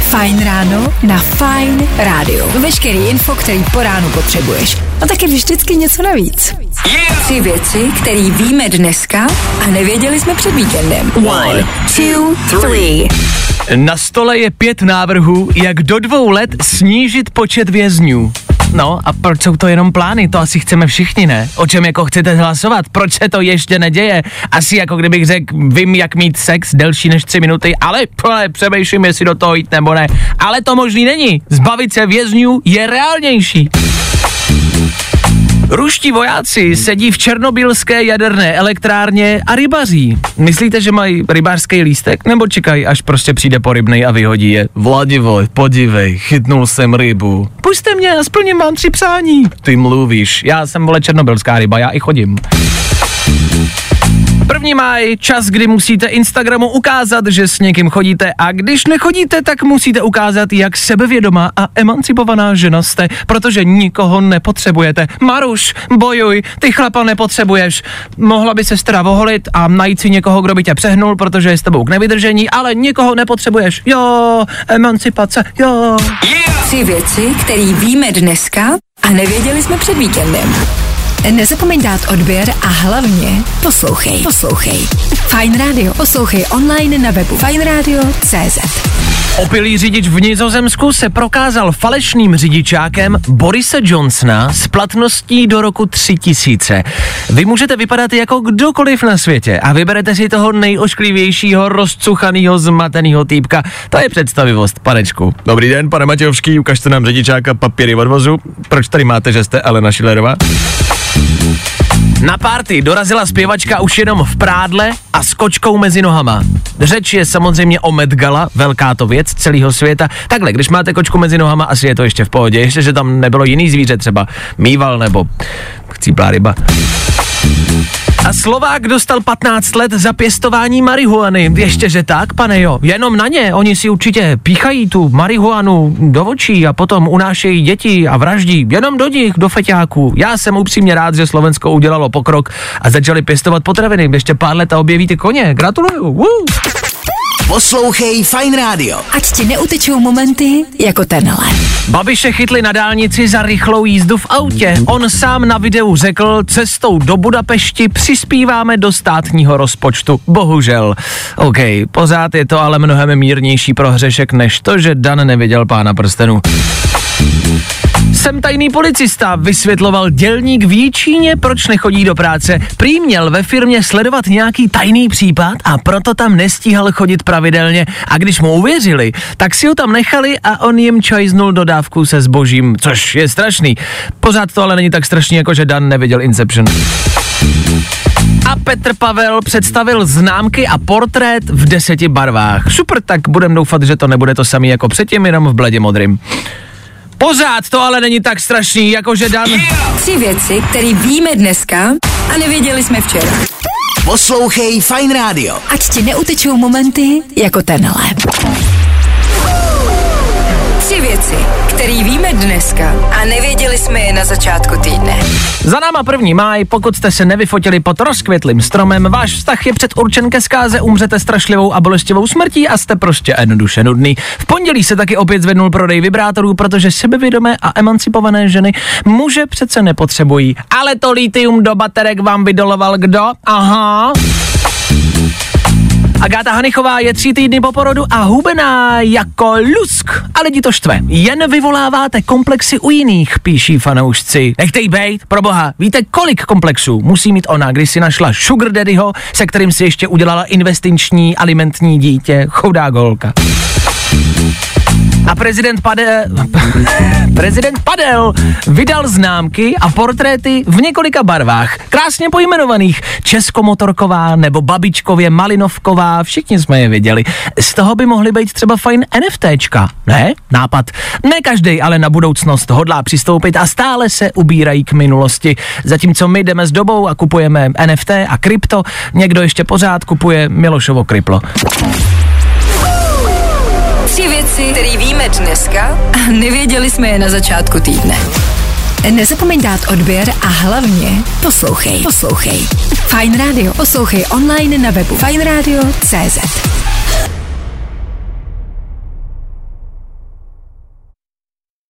Fajn ráno na Fajn rádiu. Veškerý info, který po ránu potřebuješ. A taky vždycky něco navíc. Tři věci, které víme dneska a nevěděli jsme před víkendem. 1, 2, 3. Na stole je 5 návrhů, jak do 2 let snížit počet vězňů. No a proč jsou to jenom plány? To asi chceme všichni, ne? O čem jako chcete hlasovat? Proč se to ještě neděje? Asi jako kdybych řekl, vím jak mít sex delší než 3 minuty, ale přemýšlím, jestli do toho jít nebo ne. Ale to možný není. Zbavit se vězňů je reálnější. Ruští vojáci sedí v Černobylské jaderné elektrárně a rybaří. Myslíte, že mají rybářský lístek? Nebo čekají, až prostě přijde po rybnej a vyhodí je? Vladivoj, podívej, chytnul jsem rybu. Pusťte mě, splním vám 3 přání. Ty mluvíš, já jsem vole černobylská ryba, já i chodím. 1. máj, čas, kdy musíte Instagramu ukázat, že s někým chodíte, a když nechodíte, tak musíte ukázat, jak sebevědomá a emancipovaná žena jste, protože nikoho nepotřebujete. Maruš, bojuj, ty chlapa nepotřebuješ. Mohla by se stravoholit a najít si někoho, kdo by tě přehnul, protože je s tebou k nevydržení, ale nikoho nepotřebuješ. Jo, emancipace, jo. 3 věci, které víme dneska a nevěděli jsme před víkendem. Nezapomeň dát odběr a hlavně poslouchej. Fajn rádio, poslouchej online na webu fajnradio.cz. Opilý řidič v Nizozemsku se prokázal falešným řidičákem Borise Johnsona s platností do roku 3000. Vy můžete vypadat jako kdokoliv na světě a vyberete si toho nejošklivějšího, rozcuchanýho, zmatenýho týpka. To je představivost, panečku. Dobrý den, pane Matějovský, ukažte nám řidičáka, papíry od vozu. Proč tady máte, že jste Alena Schillerová? Na party dorazila zpěvačka už jenom v prádle a s kočkou mezi nohama. Řeč je samozřejmě o Met Gala, velká to věc celého světa. Takhle, když máte kočku mezi nohama, asi je to ještě v pohodě, ještě že tam nebylo jiný zvíře, třeba mýval nebo chcíplá ryba. A Slovák dostal 15 let za pěstování marihuany. Ještě že tak, pane jo, jenom na ně. Oni si určitě píchají tu marihuanu do očí a potom unášejí děti a vraždí. Jenom do nich, do feťáků. Já jsem upřímně rád, že Slovensko udělalo pokrok a začali pěstovat potraviny. Ještě pár let a objeví ty koně. Gratuluju. Poslouchej Fajn rádio. Ať ti neutečou momenty jako tenhle. Babiše chytli na dálnici za rychlou jízdu v autě. On sám na videu řekl, cestou do Budapešti přispíváme do státního rozpočtu. Bohužel. OK, pořád je to ale mnohem mírnější prohřešek, než to, že Dan neviděl Pána prstenů. Jsem tajný policista, vysvětloval dělník v Jičíně, proč nechodí do práce. Prý měl ve firmě sledovat nějaký tajný případ a proto tam nestíhal chodit pravidelně. A když mu uvěřili, tak si ho tam nechali a on jim čajznul dodávku se zbožím, což je strašný. Pořád to ale není tak strašný, jako že Dan neviděl Inception. A Petr Pavel představil známky a portrét v 10 barvách. Super, tak budem doufat, že to nebude to samý jako předtím, jenom v bledě modrým. Pořád to ale není tak strašný, jakože Dan. 3 věci, které víme dneska a nevěděli jsme včera. Poslouchej Fajn rádio. Ať ti neutečou momenty jako tenhle. 3 věci, které víme dneska a nevěděli jsme je na začátku týdne. Za náma 1. máj, pokud jste se nevyfotili pod rozkvětlým stromem, váš vztah je předurčen ke zkáze, umřete strašlivou a bolestivou smrtí a jste prostě jednoduše nudný. V pondělí se taky opět zvednul prodej vibrátorů, protože sebevědomé a emancipované ženy muže přece nepotřebují. Ale to litium do baterek vám vydoloval kdo? Aha. Agáta Hanichová je 3 týdny po porodu a hubená jako lusk. A lidi to štve. Jen vyvoláváte komplexy u jiných, píší fanoušci. Nechte jí bejt, proboha. Víte, kolik komplexů musí mít ona, když si našla sugar daddyho, se kterým si ještě udělala investiční alimentní dítě, chudá golka. A prezident Pavel vydal známky a portréty v několika barvách, krásně pojmenovaných. Českomotorková nebo Babičkově Malinovková, všichni jsme je viděli. Z toho by mohly být třeba fajn NFTčka, ne? Nápad. Ne každej ale na budoucnost hodlá přistoupit a stále se ubírají k minulosti. Zatímco my jdeme s dobou a kupujeme NFT a krypto, někdo ještě pořád kupuje Milošovo kryplo. 3 věci, které víme dneska a nevěděli jsme je na začátku týdne. Nezapomeň dát odběr a hlavně poslouchej. Fajn Rádio. Poslouchej online na webu fajnradio.cz.